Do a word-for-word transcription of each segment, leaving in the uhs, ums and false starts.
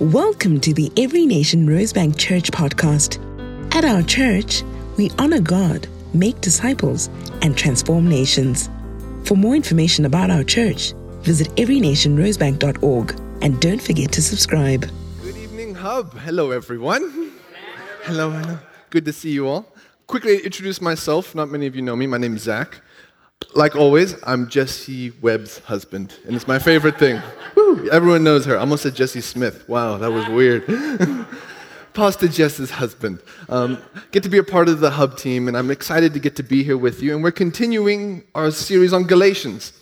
Welcome to the Every Nation Rosebank Church podcast. At our church, we honor God, make disciples, and transform nations. For more information about our church, visit every nation rosebank dot org and don't forget to subscribe. Good evening, Hub. Hello, everyone. Hello, hello. Good to see you all. Quickly introduce myself. Not many of you know me. My name is Zach. Like always, I'm Jesse Webb's husband, and it's my favorite thing. Woo, everyone knows her. I almost said Jesse Smith. Wow, that was weird. Pastor Jess's husband. Um, get to be a part of the Hub team, and I'm excited to get to be here with you. And we're continuing our series on Galatians,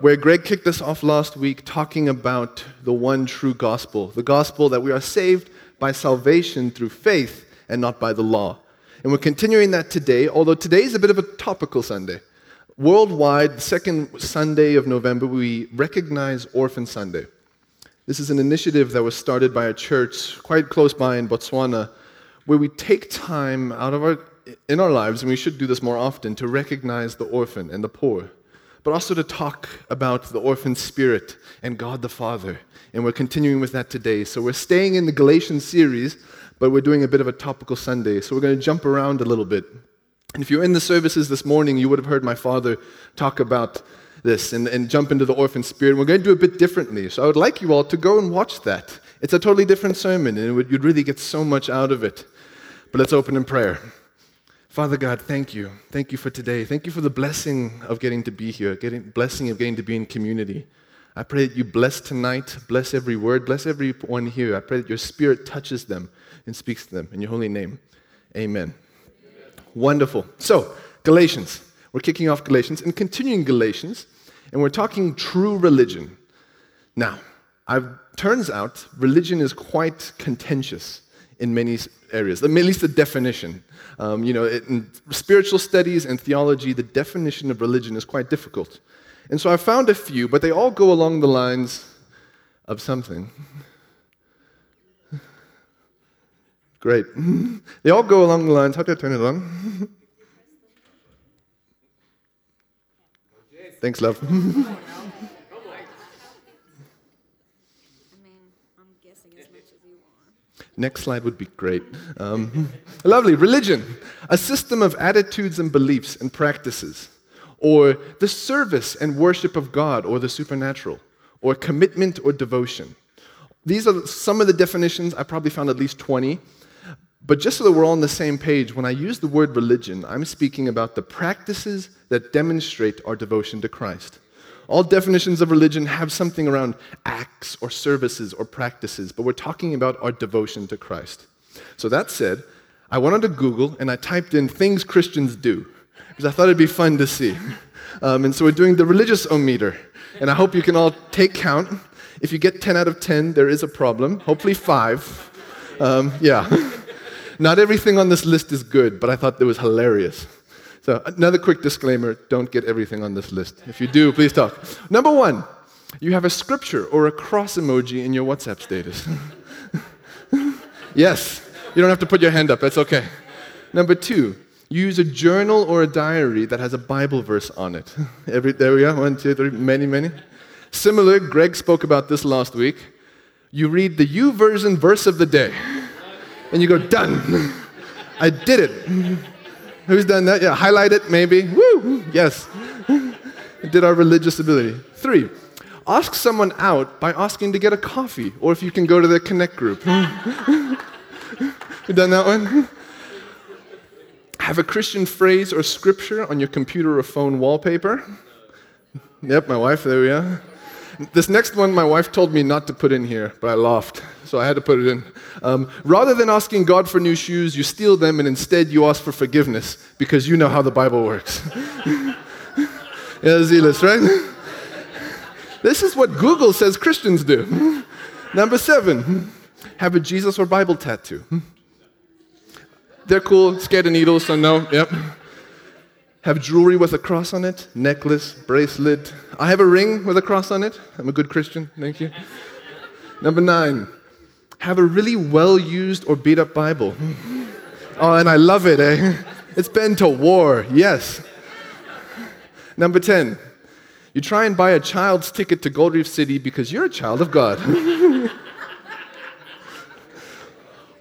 where Greg kicked us off last week talking about the one true gospel, the gospel that we are saved by salvation through faith and not by the law. And we're continuing that today, although today is a bit of a topical Sunday. Worldwide, the second Sunday of November, we recognize Orphan Sunday. This is an initiative that was started by a church quite close by in Botswana, where we take time out of our in our lives, and we should do this more often, to recognize the orphan and the poor, but also to talk about the orphan spirit and God the Father. And we're continuing with that today. So we're staying in the Galatians series, but we're doing a bit of a topical Sunday. So we're going to jump around a little bit. And if you're in the services this morning, you would have heard my father talk about this and, and jump into the orphan spirit. We're going to do it a bit differently. So I would like you all to go and watch that. It's a totally different sermon, and it would, you'd really get so much out of it. But let's open in prayer. Father God, thank you. Thank you for today. Thank you for the blessing of getting to be here, getting blessing of getting to be in community. I pray that you bless tonight, bless every word, bless everyone here. I pray that your spirit touches them and speaks to them. In your holy name, amen. Wonderful. So, Galatians. We're kicking off Galatians and continuing Galatians, and we're talking true religion. Now, it turns out religion is quite contentious in many areas, at least the definition. Um, you know, in spiritual studies and theology, the definition of religion is quite difficult. And so I found a few, but they all go along the lines of something. Great. They all go along the lines. How do I turn it on? Thanks, love. I mean, I'm guessing as much as you are. Next slide would be great. Um, lovely. Religion. A system of attitudes and beliefs and practices. Or the service and worship of God or the supernatural. Or commitment or devotion. These are some of the definitions. I probably found at least twenty. But just so that we're all on the same page, when I use the word religion, I'm speaking about the practices that demonstrate our devotion to Christ. All definitions of religion have something around acts or services or practices, but we're talking about our devotion to Christ. So that said, I went onto Google and I typed in things Christians do, because I thought it'd be fun to see. Um, and so we're doing the religious-o-meter, and I hope you can all take count. If you get ten out of ten, there is a problem, hopefully five. Um, yeah. Not everything on this list is good, but I thought it was hilarious. So another quick disclaimer, don't get everything on this list. If you do, please talk. Number one, you have a scripture or a cross emoji in your WhatsApp status. Yes, you don't have to put your hand up, that's okay. Number two, you use a journal or a diary that has a Bible verse on it. Every, there we are, one, two, three, many, many. Similar, Greg spoke about this last week. You read the You-version verse of the day. And you go, done. I did it. Who's done that? Yeah, highlight it, maybe. Woo, yes. Did our religious ability. Three, ask someone out by asking to get a coffee, or if you can go to their Connect group. You done that one? Have a Christian phrase or scripture on your computer or phone wallpaper. Yep, my wife, there we are. This next one, my wife told me not to put in here, but I laughed, so I had to put it in. Um, rather than asking God for new shoes, you steal them, and instead you ask for forgiveness, because you know how the Bible works. Yeah, zealous, right? This is what Google says Christians do. Number seven, have a Jesus or Bible tattoo. They're cool, scared of needles, so no, yep. Have jewelry with a cross on it, necklace, bracelet. I have a ring with a cross on it. I'm a good Christian, thank you. Number nine, have a really well-used or beat-up Bible. Oh, and I love it, eh? It's been to war, yes. Number ten, you try and buy a child's ticket to Gold Reef City because you're a child of God.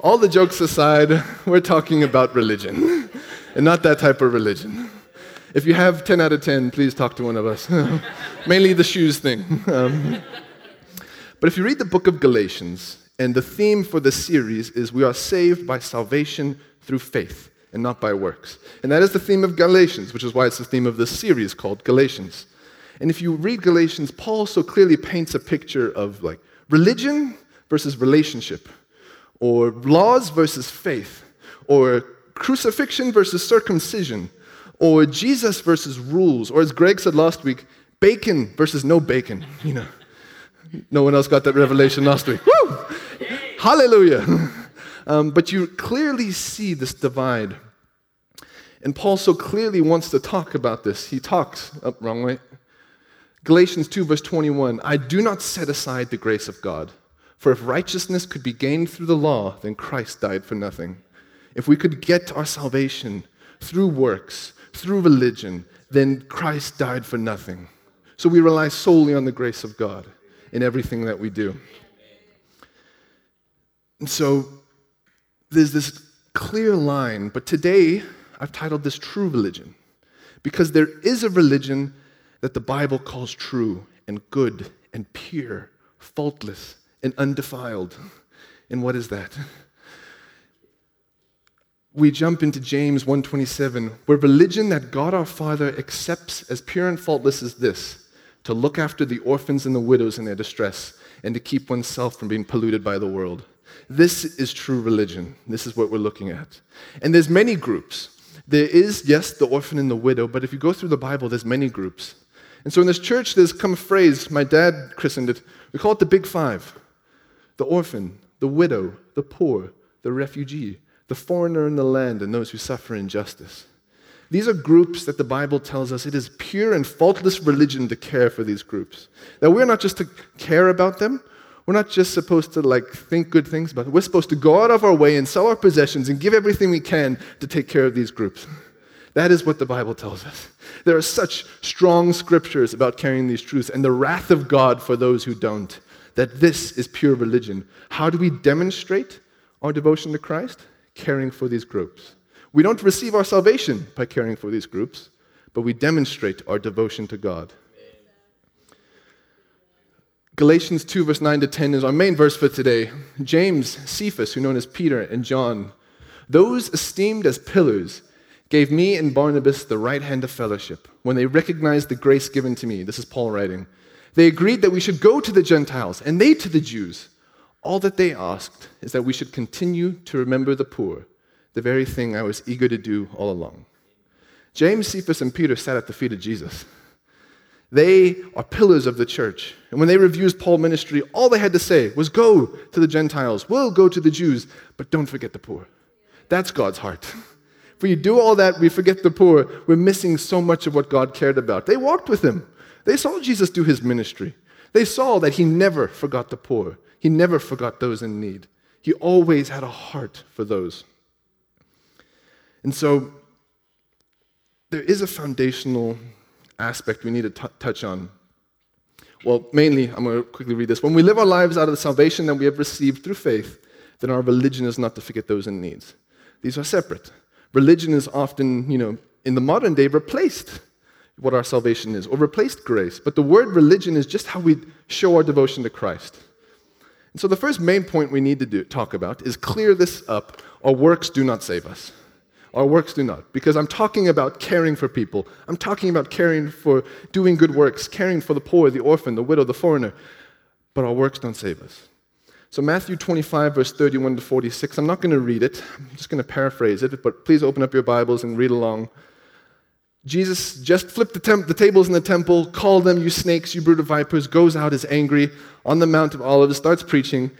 all the jokes aside, we're talking about religion, and not that type of religion. If you have ten out of ten, please talk to one of us. Mainly the shoes thing. Um, but if you read the book of Galatians, and the theme for the series is we are saved by salvation through faith and not by works. And that is the theme of Galatians, which is why it's the theme of this series called Galatians. And if you read Galatians, Paul so clearly paints a picture of like religion versus relationship, or laws versus faith, or crucifixion versus circumcision, or Jesus versus rules, or as Greg said last week, bacon versus no bacon. You know, no one else got that revelation last week. Woo! Hallelujah! Um, but you clearly see this divide. And Paul so clearly wants to talk about this. He talks, oh, wrong way. Galatians two, verse twenty-one, I do not set aside the grace of God, for if righteousness could be gained through the law, then Christ died for nothing. If we could get our salvation through works, through religion, then Christ died for nothing. So we rely solely on the grace of God in everything that we do. And so there's this clear line, but today I've titled this True Religion, because there is a religion that the Bible calls true and good and pure, faultless and undefiled. And what is that? We jump into James one twenty-seven, where religion that God our Father accepts as pure and faultless is this, to look after the orphans and the widows in their distress, and to keep oneself from being polluted by the world. This is true religion. This is what we're looking at. And there's many groups. There is, yes, the orphan and the widow, but if you go through the Bible, there's many groups. And so in this church, there's come a phrase, my dad christened it, we call it the Big Five. The orphan, the widow, the poor, the refugee, the foreigner in the land, and those who suffer injustice. These are groups that the Bible tells us it is pure and faultless religion to care for these groups. That we're not just to care about them. We're not just supposed to like think good things about them. We're supposed to go out of our way and sell our possessions and give everything we can to take care of these groups. That is what the Bible tells us. There are such strong scriptures about carrying these truths and the wrath of God for those who don't. That this is pure religion. How do we demonstrate our devotion to Christ? Caring for these groups. We don't receive our salvation by caring for these groups, but we demonstrate our devotion to God. Amen. Galatians two, verse nine to ten is our main verse for today. James, Cephas, who known as Peter, and John, those esteemed as pillars, gave me and Barnabas the right hand of fellowship when they recognized the grace given to me. This is Paul writing. They agreed that we should go to the Gentiles, and they to the Jews. All that they asked is that we should continue to remember the poor, the very thing I was eager to do all along. James, Cephas, and Peter sat at the feet of Jesus. They are pillars of the church. And when they reviewed Paul's ministry, all they had to say was, go to the Gentiles, we'll go to the Jews, but don't forget the poor. That's God's heart. If we do all that, we forget the poor, we're missing so much of what God cared about. They walked with him. They saw Jesus do his ministry. They saw that he never forgot the poor. He never forgot those in need. He always had a heart for those. And so there is a foundational aspect we need to t- touch on. Well, mainly, I'm going to quickly read this. When we live our lives out of the salvation that we have received through faith, then our religion is not to forget those in need. These are separate. Religion is often, you know, in the modern day, replaced what our salvation is, or replaced grace. But the word religion is just how we show our devotion to Christ. So the first main point we need to do, talk about is clear this up. Our works do not save us. Our works do not. Because I'm talking about caring for people. I'm talking about caring for doing good works, caring for the poor, the orphan, the widow, the foreigner. But our works don't save us. So Matthew twenty-five, verse thirty-one to forty-six, I'm not going to read it. I'm just going to paraphrase it. But please open up your Bibles and read along. Jesus just flipped the, temp- the tables in the temple, called them, you snakes, you brood of vipers, goes out, is angry, on the Mount of Olives, starts preaching,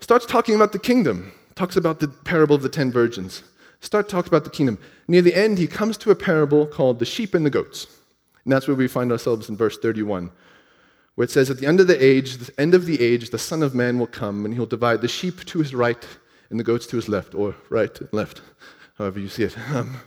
starts talking about the kingdom, talks about the parable of the ten virgins, starts talking about the kingdom. Near the end, he comes to a parable called the sheep and the goats. And that's where we find ourselves in verse thirty-one, where it says, at the end of the age, the end of the age, the Son of Man will come, and he'll divide the sheep to his right and the goats to his left, or right and left, however you see it. Um,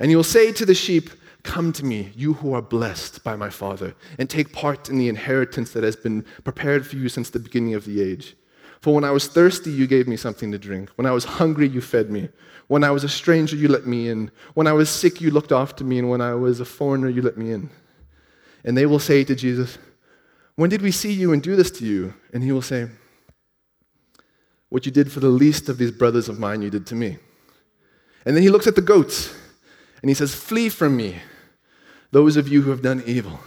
And he will say to the sheep, come to me, you who are blessed by my Father, and take part in the inheritance that has been prepared for you since the beginning of the age. For when I was thirsty, you gave me something to drink. When I was hungry, you fed me. When I was a stranger, you let me in. When I was sick, you looked after me. And when I was a foreigner, you let me in. And they will say to Jesus, when did we see you and do this to you? And he will say, what you did for the least of these brothers of mine, you did to me. And then he looks at the goats and he says, flee from me, those of you who have done evil.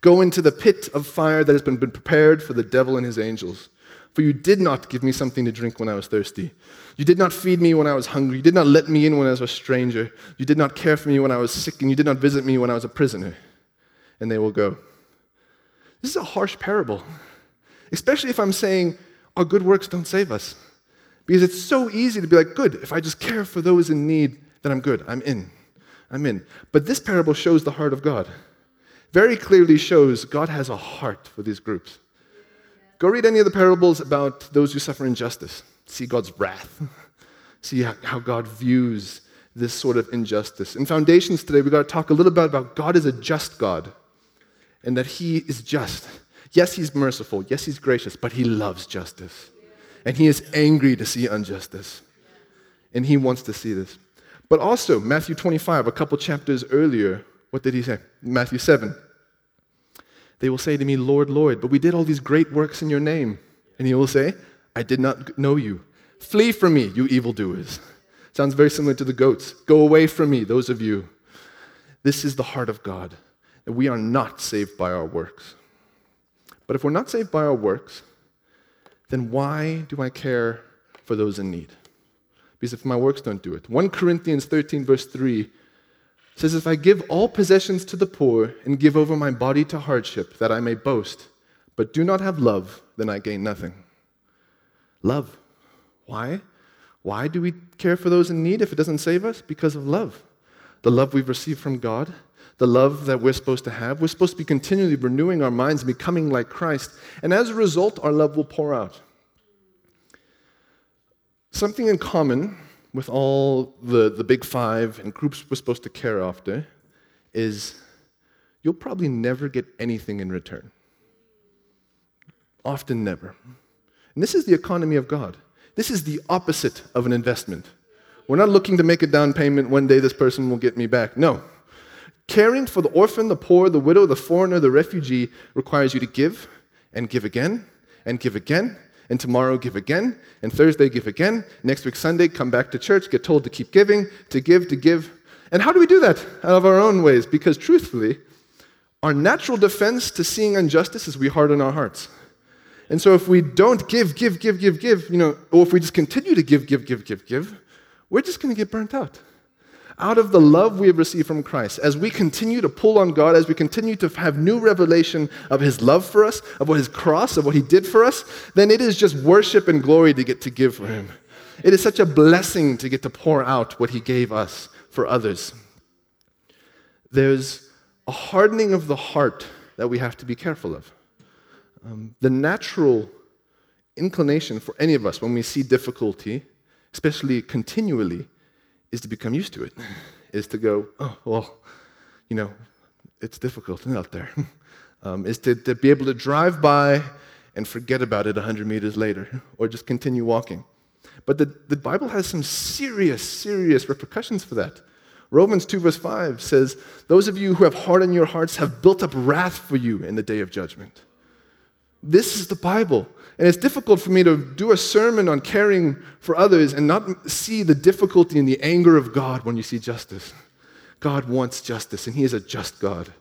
Go into the pit of fire that has been prepared for the devil and his angels. For you did not give me something to drink when I was thirsty. You did not feed me when I was hungry. You did not let me in when I was a stranger. You did not care for me when I was sick. And you did not visit me when I was a prisoner. And they will go. This is a harsh parable, especially if I'm saying our good works don't save us. Because it's so easy to be like, good, if I just care for those in need, then I'm good. I'm in. I'm in. But this parable shows the heart of God. Very clearly shows God has a heart for these groups. Go read any of the parables about those who suffer injustice. See God's wrath. See how God views this sort of injustice. In Foundations today, we've got to talk a little bit about God is a just God and that he is just. Yes, he's merciful. Yes, he's gracious, but he loves justice. And he is angry to see injustice. And he wants to see this. But also, Matthew twenty-five, a couple chapters earlier, what did he say? Matthew seven. They will say to me, Lord, Lord, but we did all these great works in your name. And he will say, I did not know you. Flee from me, you evildoers. Sounds very similar to the goats. Go away from me, those of you. This is the heart of God, that we are not saved by our works. But if we're not saved by our works, then why do I care for those in need? Because if my works don't do it. First Corinthians thirteen, verse three says, if I give all possessions to the poor and give over my body to hardship, that I may boast, but do not have love, then I gain nothing. Love. Why? Why do we care for those in need if it doesn't save us? Because of love. The love we've received from God, the love that we're supposed to have. We're supposed to be continually renewing our minds and becoming like Christ. And as a result, our love will pour out. Something in common with all the, the big five and groups we're supposed to care after is you'll probably never get anything in return. Often never. And this is the economy of God. This is the opposite of an investment. We're not looking to make a down payment, one day this person will get me back. No. Caring for the orphan, the poor, the widow, the foreigner, the refugee requires you to give and give again and give again. And tomorrow, give again. And Thursday, give again. Next week, Sunday, come back to church, get told to keep giving, to give, to give. And how do we do that? Out of our own ways. Because truthfully, our natural defense to seeing injustice is we harden our hearts. And so if we don't give, give, give, give, give, you know, or if we just continue to give, give, give, give, give, we're just going to get burnt out. Out of the love we have received from Christ, as we continue to pull on God, as we continue to have new revelation of his love for us, of what his cross, of what he did for us, then it is just worship and glory to get to give for him. It is such a blessing to get to pour out what he gave us for others. There's a hardening of the heart that we have to be careful of. Um, the natural inclination for any of us when we see difficulty, especially continually, is to become used to it, is to go, oh, well, you know, it's difficult out there, um, is to, to be able to drive by and forget about it one hundred meters later, or just continue walking. But the, the Bible has some serious, serious repercussions for that. Romans two, verse five says, those of you who have hardened your hearts have built up wrath for you in the day of judgment. This is the Bible. And it's difficult for me to do a sermon on caring for others and not see the difficulty and the anger of God when you see justice. God wants justice, and he is a just God.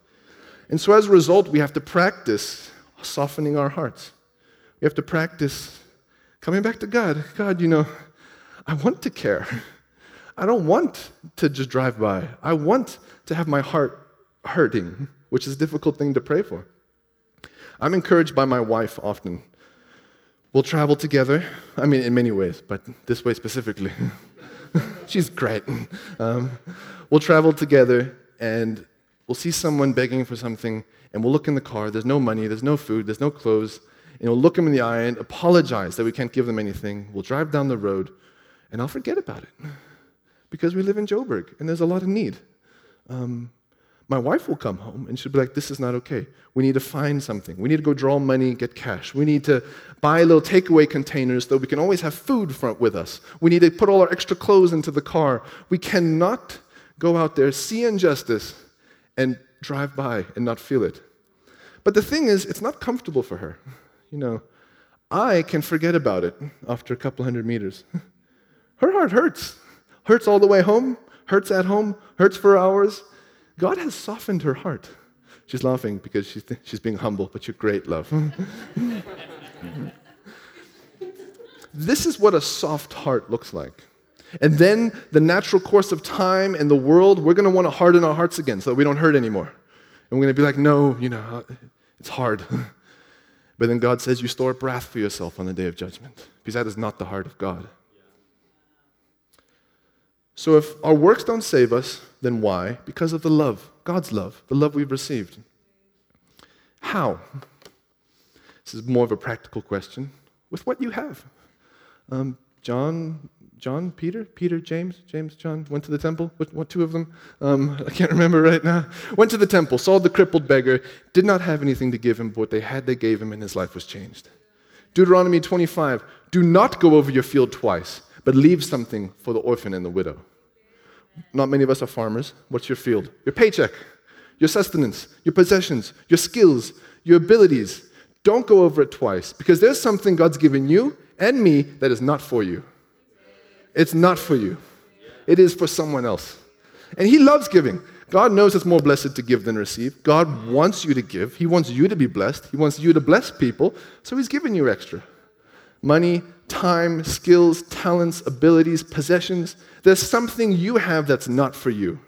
And so as a result, we have to practice softening our hearts. We have to practice coming back to God. God, you know, I want to care. I don't want to just drive by. I want to have my heart hurting, which is a difficult thing to pray for. I'm encouraged by my wife often. We'll travel together, I mean, in many ways, but this way specifically. She's great. Um, we'll travel together, and we'll see someone begging for something, and we'll look in the car. There's no money, there's no food, there's no clothes. And we'll look them in the eye and apologize that we can't give them anything. We'll drive down the road, and I'll forget about it because we live in Joburg, and there's a lot of need. Um, my wife will come home and she'll be like, this is not okay. We need to find something. We need to go draw money, get cash. We need to buy little takeaway containers so we can always have food front with us. We need to put all our extra clothes into the car. We cannot go out there, see injustice, and drive by and not feel it. But the thing is, it's not comfortable for her. You know, I can forget about it after a couple hundred meters. Her heart hurts. Hurts all the way home, hurts at home, hurts for hours. God has softened her heart. She's laughing because she's, th- she's being humble, but you're great, love. This is what a soft heart looks like. And then the natural course of time and the world, we're going to want to harden our hearts again so that we don't hurt anymore. And we're going to be like, no, you know, it's hard. But then God says, you store up wrath for yourself on the day of judgment, because that is not the heart of God. So if our works don't save us, then why? Because of the love, God's love, the love we've received. How? This is more of a practical question. With what you have. Um, John, John, Peter, Peter, James, James, John, went to the temple. What, what two of them? Um, I can't remember right now. Went to the temple, saw the crippled beggar, did not have anything to give him, but what they had they gave him, and his life was changed. Deuteronomy twenty-five, do not go over your field twice, but leave something for the orphan and the widow. Not many of us are farmers. What's your field? Your paycheck, your sustenance, your possessions, your skills, your abilities. Don't go over it twice, because there's something God's given you and me that is not for you. It's not for you. It is for someone else. And He loves giving. God knows it's more blessed to give than receive. God wants you to give. He wants you to be blessed. He wants you to bless people, so He's given you extra. Money, time, skills, talents, abilities, possessions. There's something you have that's not for you.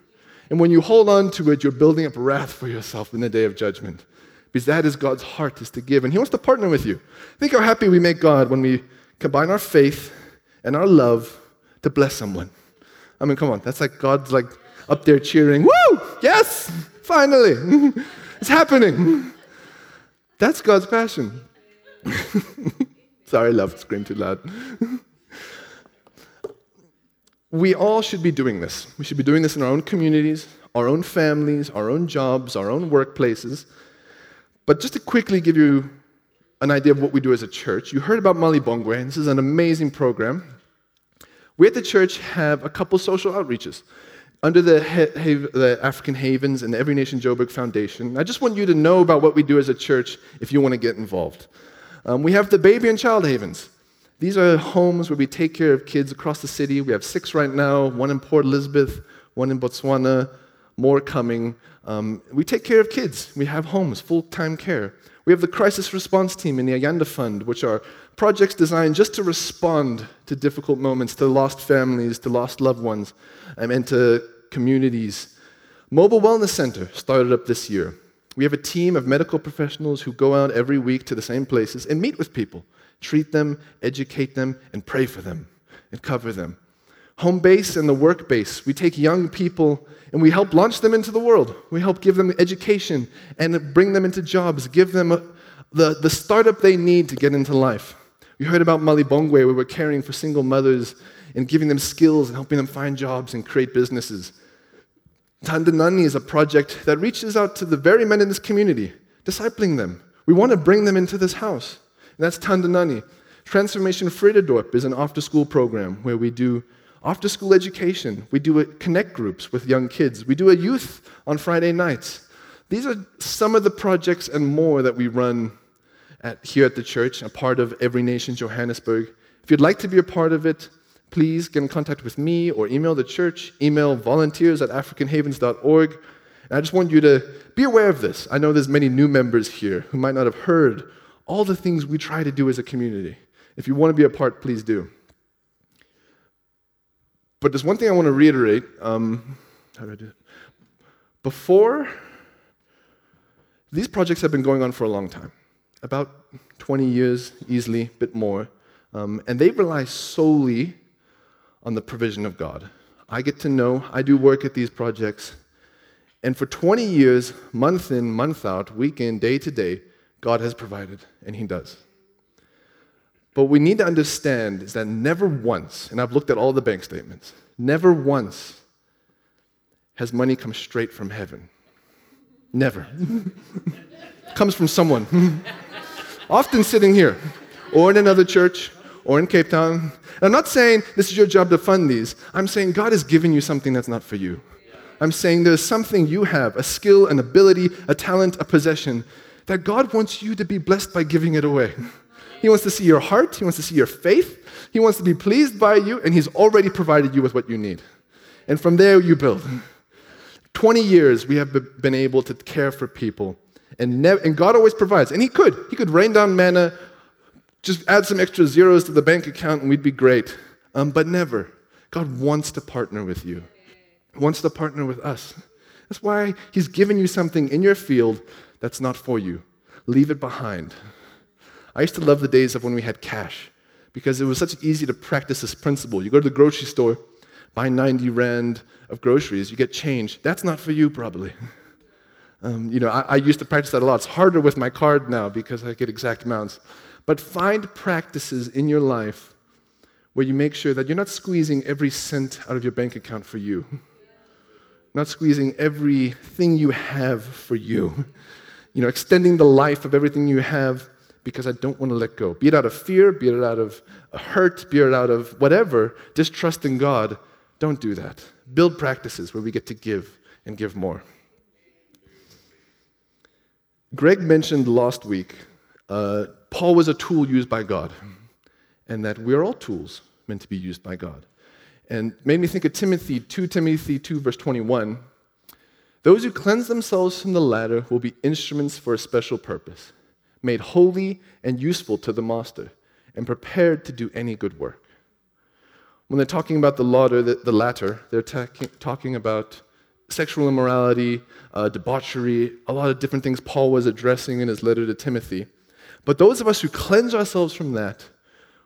And when you hold on to it, you're building up wrath for yourself in the day of judgment. Because that is God's heart, is to give. And He wants to partner with you. Think how happy we make God when we combine our faith and our love to bless someone. I mean, come on. That's like God's like up there cheering. Woo! Yes! Finally! It's happening. That's God's passion. Sorry, love, screamed too loud. We all should be doing this. We should be doing this in our own communities, our own families, our own jobs, our own workplaces. But just to quickly give you an idea of what we do as a church, you heard about Malibongwe, and this is an amazing program. We at the church have a couple social outreaches under the, ha- ha- the African Havens and the Every Nation Joburg Foundation. I just want you to know about what we do as a church if you want to get involved. Um, we have the baby and child havens. These are homes where we take care of kids across the city. We have six right now, one in Port Elizabeth, one in Botswana, more coming. Um, we take care of kids. We have homes, full-time care. We have the Crisis Response Team and the Ayanda Fund, which are projects designed just to respond to difficult moments, to lost families, to lost loved ones, um, and to communities. Mobile Wellness Center started up this year. We have a team of medical professionals who go out every week to the same places and meet with people, treat them, educate them, and pray for them, and cover them. Home base and the work base, we take young people and we help launch them into the world. We help give them education and bring them into jobs, give them the, the startup they need to get into life. We heard about Malibongwe, where we're caring for single mothers and giving them skills and helping them find jobs and create businesses. Tandenani is a project that reaches out to the very men in this community, discipling them. We want to bring them into this house. And that's Tandenani. Transformation Friededorp is an after-school program where we do after-school education. We do connect groups with young kids. We do a youth on Friday nights. These are some of the projects and more that we run at, here at the church, a part of Every Nation Johannesburg. If you'd like to be a part of it, please get in contact with me or email the church, email volunteers at African Havens dot org. And I just want you to be aware of this. I know there's many new members here who might not have heard all the things we try to do as a community. If you want to be a part, please do. But there's one thing I want to reiterate. Um, how do I do it? Before, these projects have been going on for a long time, about twenty years easily, a bit more. Um, and they rely solely on the provision of God. I get to know, I do work at these projects, and for twenty years, month in, month out, week in, day to day, God has provided, and He does. But what we need to understand is that never once, and I've looked at all the bank statements, never once has money come straight from heaven. Never. Comes from someone. Often sitting here, or in another church, or in Cape Town. And I'm not saying this is your job to fund these. I'm saying God has given you something that's not for you. I'm saying there's something you have, a skill, an ability, a talent, a possession, that God wants you to be blessed by giving it away. He wants to see your heart. He wants to see your faith. He wants to be pleased by you, and He's already provided you with what you need. And from there, you build. twenty years, we have been able to care for people, and, nev- and God always provides. And He could. He could rain down manna, just add some extra zeros to the bank account, and we'd be great. Um, but never. God wants to partner with you. He wants to partner with us. That's why He's given you something in your field that's not for you. Leave it behind. I used to love the days of when we had cash, because it was such easy to practice this principle. You go to the grocery store, buy ninety rand of groceries, you get change. That's not for you, probably. Um, you know, I, I used to practice that a lot. It's harder with my card now because I get exact amounts. But find practices in your life where you make sure that you're not squeezing every cent out of your bank account for you, not squeezing everything you have for you, you know, extending the life of everything you have, because I don't want to let go. Be it out of fear, be it out of hurt, be it out of whatever, just trust in God. Don't do that. Build practices where we get to give and give more. Greg mentioned last week, uh, Paul was a tool used by God, and that we're all tools meant to be used by God. And made me think of Timothy two, Timothy two, verse twenty-one. Those who cleanse themselves from the latter will be instruments for a special purpose, made holy and useful to the master, and prepared to do any good work. When they're talking about the latter, the latter they're ta- talking about sexual immorality, uh, debauchery, a lot of different things Paul was addressing in his letter to Timothy. But those of us who cleanse ourselves from that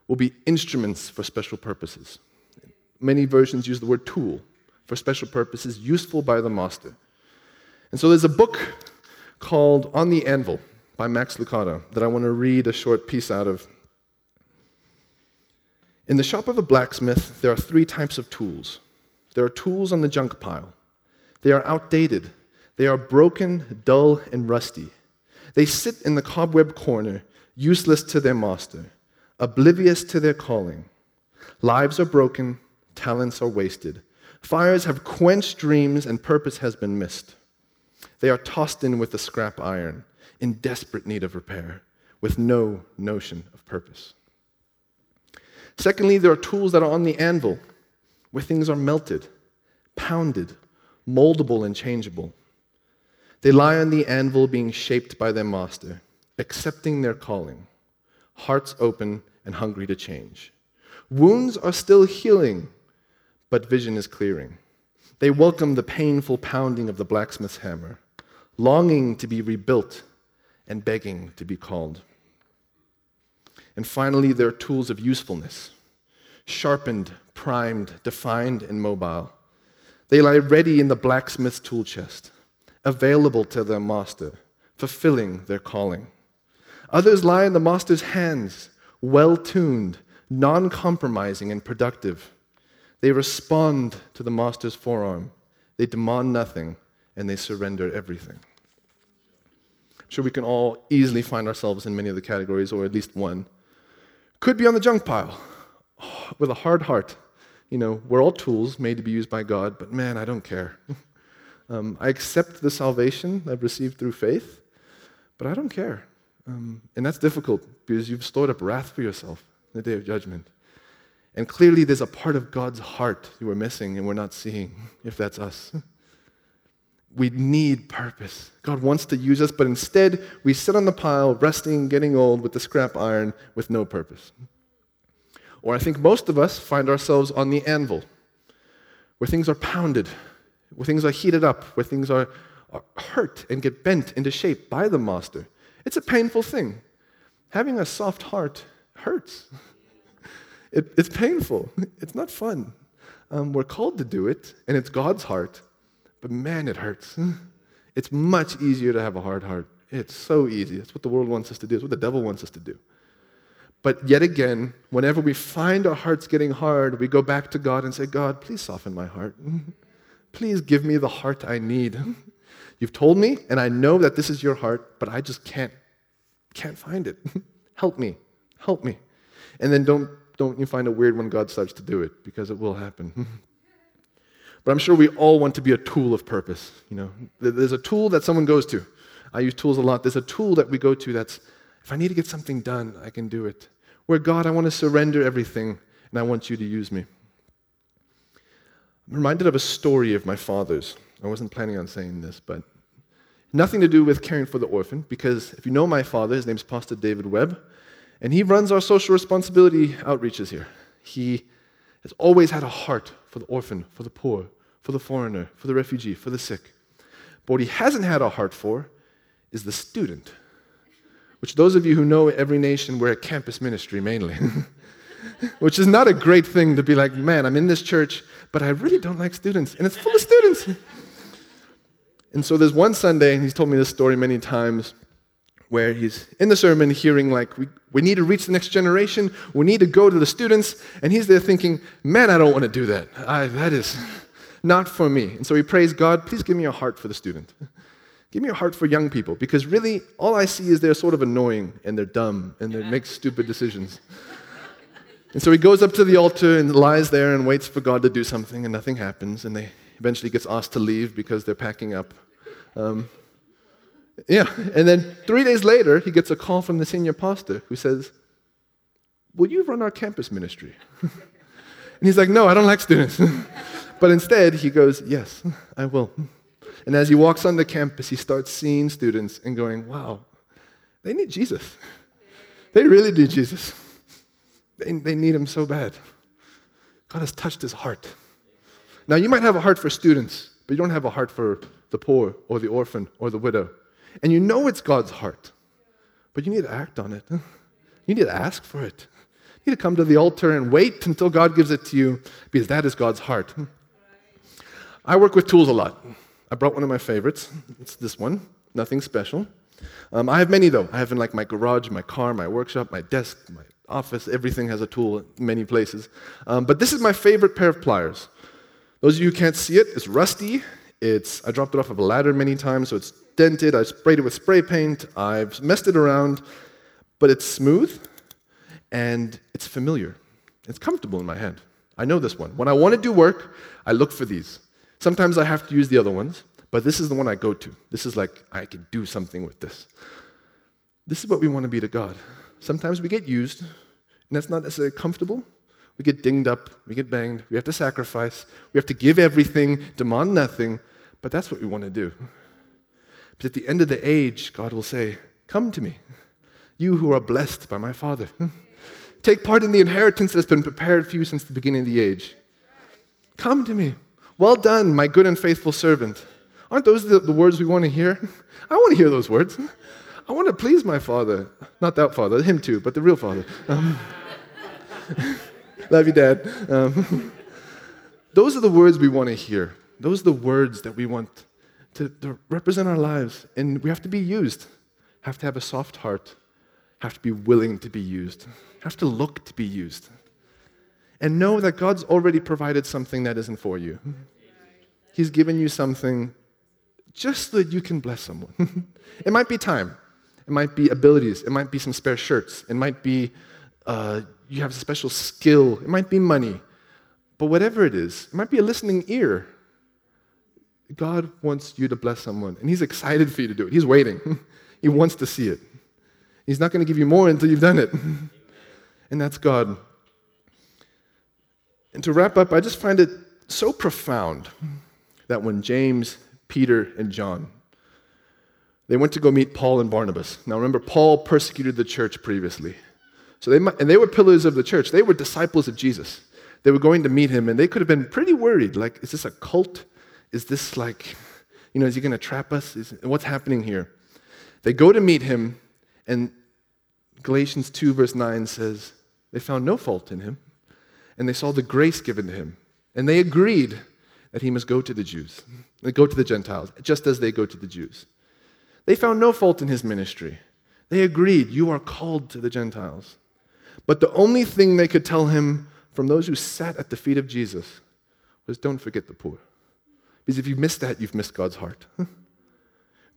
will be instruments for special purposes. Many versions use the word tool for special purposes, useful by the master. And so there's a book called On the Anvil by Max Lucado that I want to read a short piece out of. In the shop of a blacksmith, there are three types of tools. There are tools on the junk pile. They are outdated. They are broken, dull, and rusty. They sit in the cobweb corner, useless to their master, oblivious to their calling. Lives are broken, talents are wasted. Fires have quenched dreams, and purpose has been missed. They are tossed in with the scrap iron, in desperate need of repair, with no notion of purpose. Secondly, there are tools that are on the anvil, where things are melted, pounded, moldable, and changeable. They lie on the anvil being shaped by their master, accepting their calling, hearts open and hungry to change. Wounds are still healing, but vision is clearing. They welcome the painful pounding of the blacksmith's hammer, longing to be rebuilt and begging to be called. And finally, there are tools of usefulness, sharpened, primed, defined, and mobile. They lie ready in the blacksmith's tool chest, available to their master, fulfilling their calling. Others lie in the master's hands, well-tuned, non-compromising, and productive. They respond to the master's forearm. They demand nothing, and they surrender everything. I'm sure we can all easily find ourselves in many of the categories, or at least one. Could be on the junk pile, oh, with a hard heart. You know, we're all tools made to be used by God, but man, I don't care. um, I accept the salvation I've received through faith, but I don't care. Um, and that's difficult, because you've stored up wrath for yourself in the day of judgment. And clearly there's a part of God's heart you are missing and we're not seeing, if that's us. We need purpose. God wants to use us, but instead we sit on the pile, resting, getting old, with the scrap iron, with no purpose. Or I think most of us find ourselves on the anvil, where things are pounded, where things are heated up, where things are, are hurt and get bent into shape by the master. It's a painful thing. Having a soft heart hurts. It, it's painful. It's not fun. Um, we're called to do it, and it's God's heart, but man, it hurts. It's much easier to have a hard heart. It's so easy. That's what the world wants us to do. It's what the devil wants us to do. But yet again, whenever we find our hearts getting hard, we go back to God and say, God, please soften my heart. Please give me the heart I need. You've told me, and I know that this is your heart, but I just can't, can't find it. Help me. Help me. And then don't, don't you find it weird when God starts to do it, because it will happen. But I'm sure we all want to be a tool of purpose. You know, there's a tool that someone goes to. I use tools a lot. There's a tool that we go to that's, if I need to get something done, I can do it. Where, God, I want to surrender everything, and I want you to use me. I'm reminded of a story of my father's. I wasn't planning on saying this, but nothing to do with caring for the orphan, because if you know my father, his name's Pastor David Webb, and he runs our social responsibility outreaches here. He has always had a heart for the orphan, for the poor, for the foreigner, for the refugee, for the sick. But what he hasn't had a heart for is the student, which those of you who know Every Nation, we're a campus ministry mainly, which is not a great thing to be like, man, I'm in this church, but I really don't like students, and it's full of students. And so there's one Sunday, and he's told me this story many times, where he's in the sermon hearing, like, we, we need to reach the next generation, we need to go to the students, and he's there thinking, man, I don't want to do that. I, that is not for me. And so he prays, God, please give me a heart for the student. Give me a heart for young people, because really, all I see is they're sort of annoying, and they're dumb, and they make stupid decisions. And so he goes up to the altar and lies there and waits for God to do something, and nothing happens, and they eventually gets asked to leave because they're packing up. Um, yeah, and then three days later, he gets a call from the senior pastor who says, will you run our campus ministry? And he's like, no, I don't like students. But instead, he goes, yes, I will. And as he walks on the campus, he starts seeing students and going, wow, they need Jesus. They really need Jesus. They, they need him so bad. God has touched his heart. Now, you might have a heart for students, but you don't have a heart for the poor or the orphan or the widow. And you know it's God's heart, but you need to act on it. You need to ask for it. You need to come to the altar and wait until God gives it to you, because that is God's heart. I work with tools a lot. I brought one of my favorites. It's this one. Nothing special. Um, I have many, though. I have in like my garage, my car, my workshop, my desk, my office. Everything has a tool in many places. Um, but this is my favorite pair of pliers. Those of you who can't see it, it's rusty. It's I dropped it off of a ladder many times, so it's dented. I sprayed it with spray paint. I've messed it around. But it's smooth, and it's familiar. It's comfortable in my hand. I know this one. When I want to do work, I look for these. Sometimes I have to use the other ones, but this is the one I go to. This is like, I can do something with this. This is what we want to be to God. Sometimes we get used, and that's not necessarily comfortable. We get dinged up, we get banged, we have to sacrifice, we have to give everything, demand nothing, but that's what we want to do. But at the end of the age, God will say, come to me, you who are blessed by my Father. Take part in the inheritance that has been prepared for you since the beginning of the age. Come to me. Well done, my good and faithful servant. Aren't those the, the words we want to hear? I want to hear those words. I want to please my Father. Not that Father, him too, but the real Father. Um, Love you, Dad. Um, those are the words we want to hear. Those are the words that we want to, to represent our lives. And we have to be used. Have to have a soft heart. Have to be willing to be used. Have to look to be used. And know that God's already provided something that isn't for you. He's given you something just so that you can bless someone. It might be time. It might be abilities. It might be some spare shirts. It might be... Uh, you have a special skill, it might be money, but whatever it is, it might be a listening ear. God wants you to bless someone, and he's excited for you to do it. He's waiting. He wants to see it. He's not going to give you more until you've done it. And that's God. And to wrap up, I just find it so profound that when James, Peter, and John, they went to go meet Paul and Barnabas. Now remember, Paul persecuted the church previously. So they might, and they were pillars of the church. They were disciples of Jesus. They were going to meet him, and they could have been pretty worried. Like, is this a cult? Is this like, you know, is he going to trap us? Is, what's happening here? They go to meet him, and Galatians two verse nine says, they found no fault in him, and they saw the grace given to him. And they agreed that he must go to the Jews, they go to the Gentiles, just as they go to the Jews. They found no fault in his ministry. They agreed, you are called to the Gentiles. But the only thing they could tell him from those who sat at the feet of Jesus was, don't forget the poor. Because if you miss that, you've missed God's heart.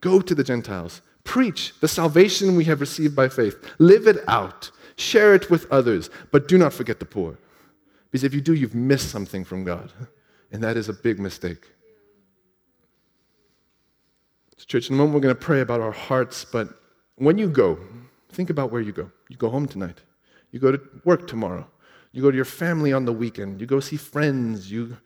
Go to the Gentiles. Preach the salvation we have received by faith. Live it out. Share it with others. But do not forget the poor. Because if you do, you've missed something from God. And that is a big mistake. So church, in a moment we're going to pray about our hearts. But when you go, think about where you go. You go home tonight. You go to work tomorrow. You go to your family on the weekend. You go see friends. You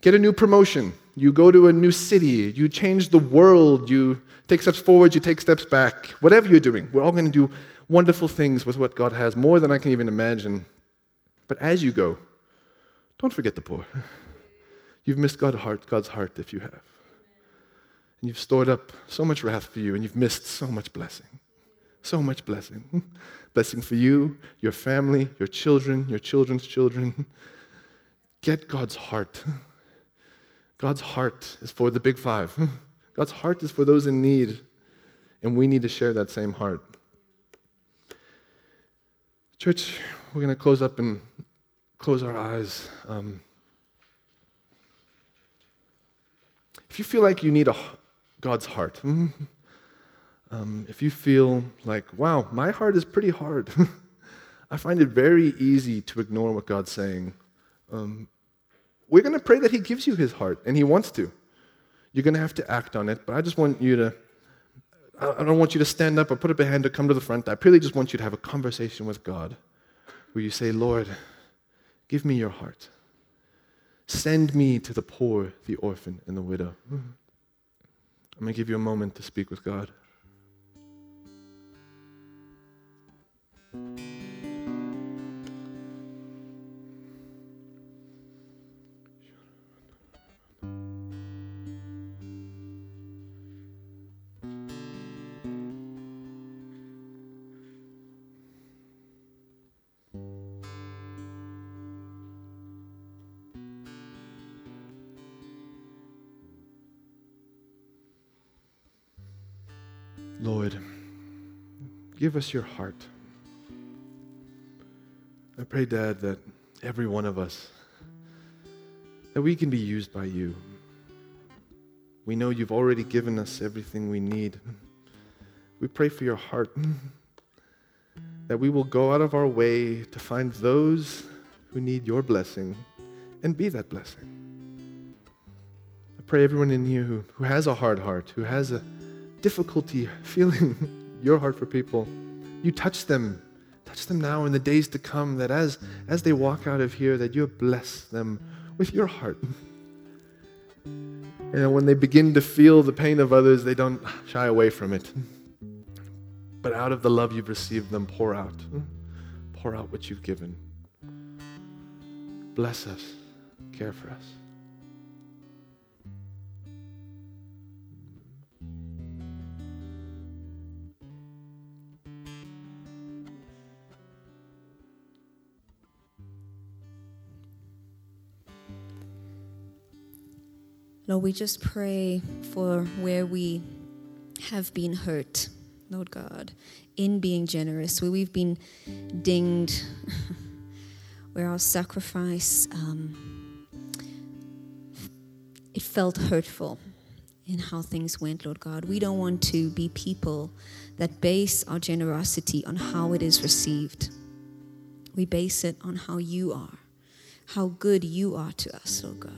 get a new promotion. You go to a new city. You change the world. You take steps forward. You take steps back. Whatever you're doing, we're all going to do wonderful things with what God has, more than I can even imagine. But as you go, don't forget the poor. You've missed God's heart, God's heart if you have. And you've stored up so much wrath for you, and you've missed so much blessing. So much blessing. Blessing for you, your family, your children, your children's children. Get God's heart. God's heart is for the big five. God's heart is for those in need, and we need to share that same heart. Church, we're going to close up and close our eyes. Um, if you feel like you need a, God's heart, um, if you feel like, wow, my heart is pretty hard. I find it very easy to ignore what God's saying. Um, we're going to pray that he gives you his heart, and he wants to. You're going to have to act on it, but I just want you to I don't want you to stand up or put up a hand or come to the front. I really just want you to have a conversation with God where you say, Lord, give me your heart. Send me to the poor, the orphan, and the widow. I'm going to give you a moment to speak with God. Lord, give us your heart. I pray, Dad, that every one of us, that we can be used by you. We know you've already given us everything we need. We pray for your heart, that we will go out of our way to find those who need your blessing and be that blessing. I pray everyone in here who, who has a hard heart, who has a difficulty feeling your heart for people, you touch them touch them now in the days to come, that as as they walk out of here, that you bless them with your heart, and when they begin to feel the pain of others, they don't shy away from it, but out of the love you've received them, pour out pour out what you've given. Bless us, care for us. Lord, we just pray for where we have been hurt, Lord God, in being generous, where we've been dinged, where our sacrifice, um, it felt hurtful in how things went, Lord God. We don't want to be people that base our generosity on how it is received. We base it on how you are, how good you are to us, Lord God.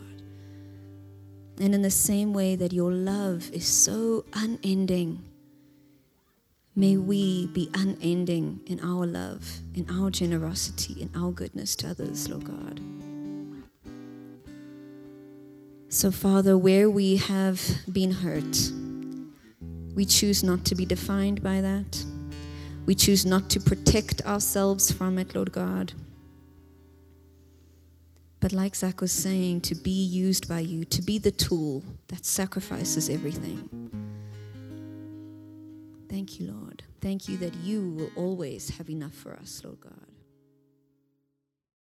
And in the same way that your love is so unending, may we be unending in our love, in our generosity, in our goodness to others, Lord God. So, Father, where we have been hurt, we choose not to be defined by that. We choose not to protect ourselves from it, Lord God. But like Zach was saying, to be used by you, to be the tool that sacrifices everything. Thank you, Lord. Thank you that you will always have enough for us, Lord God.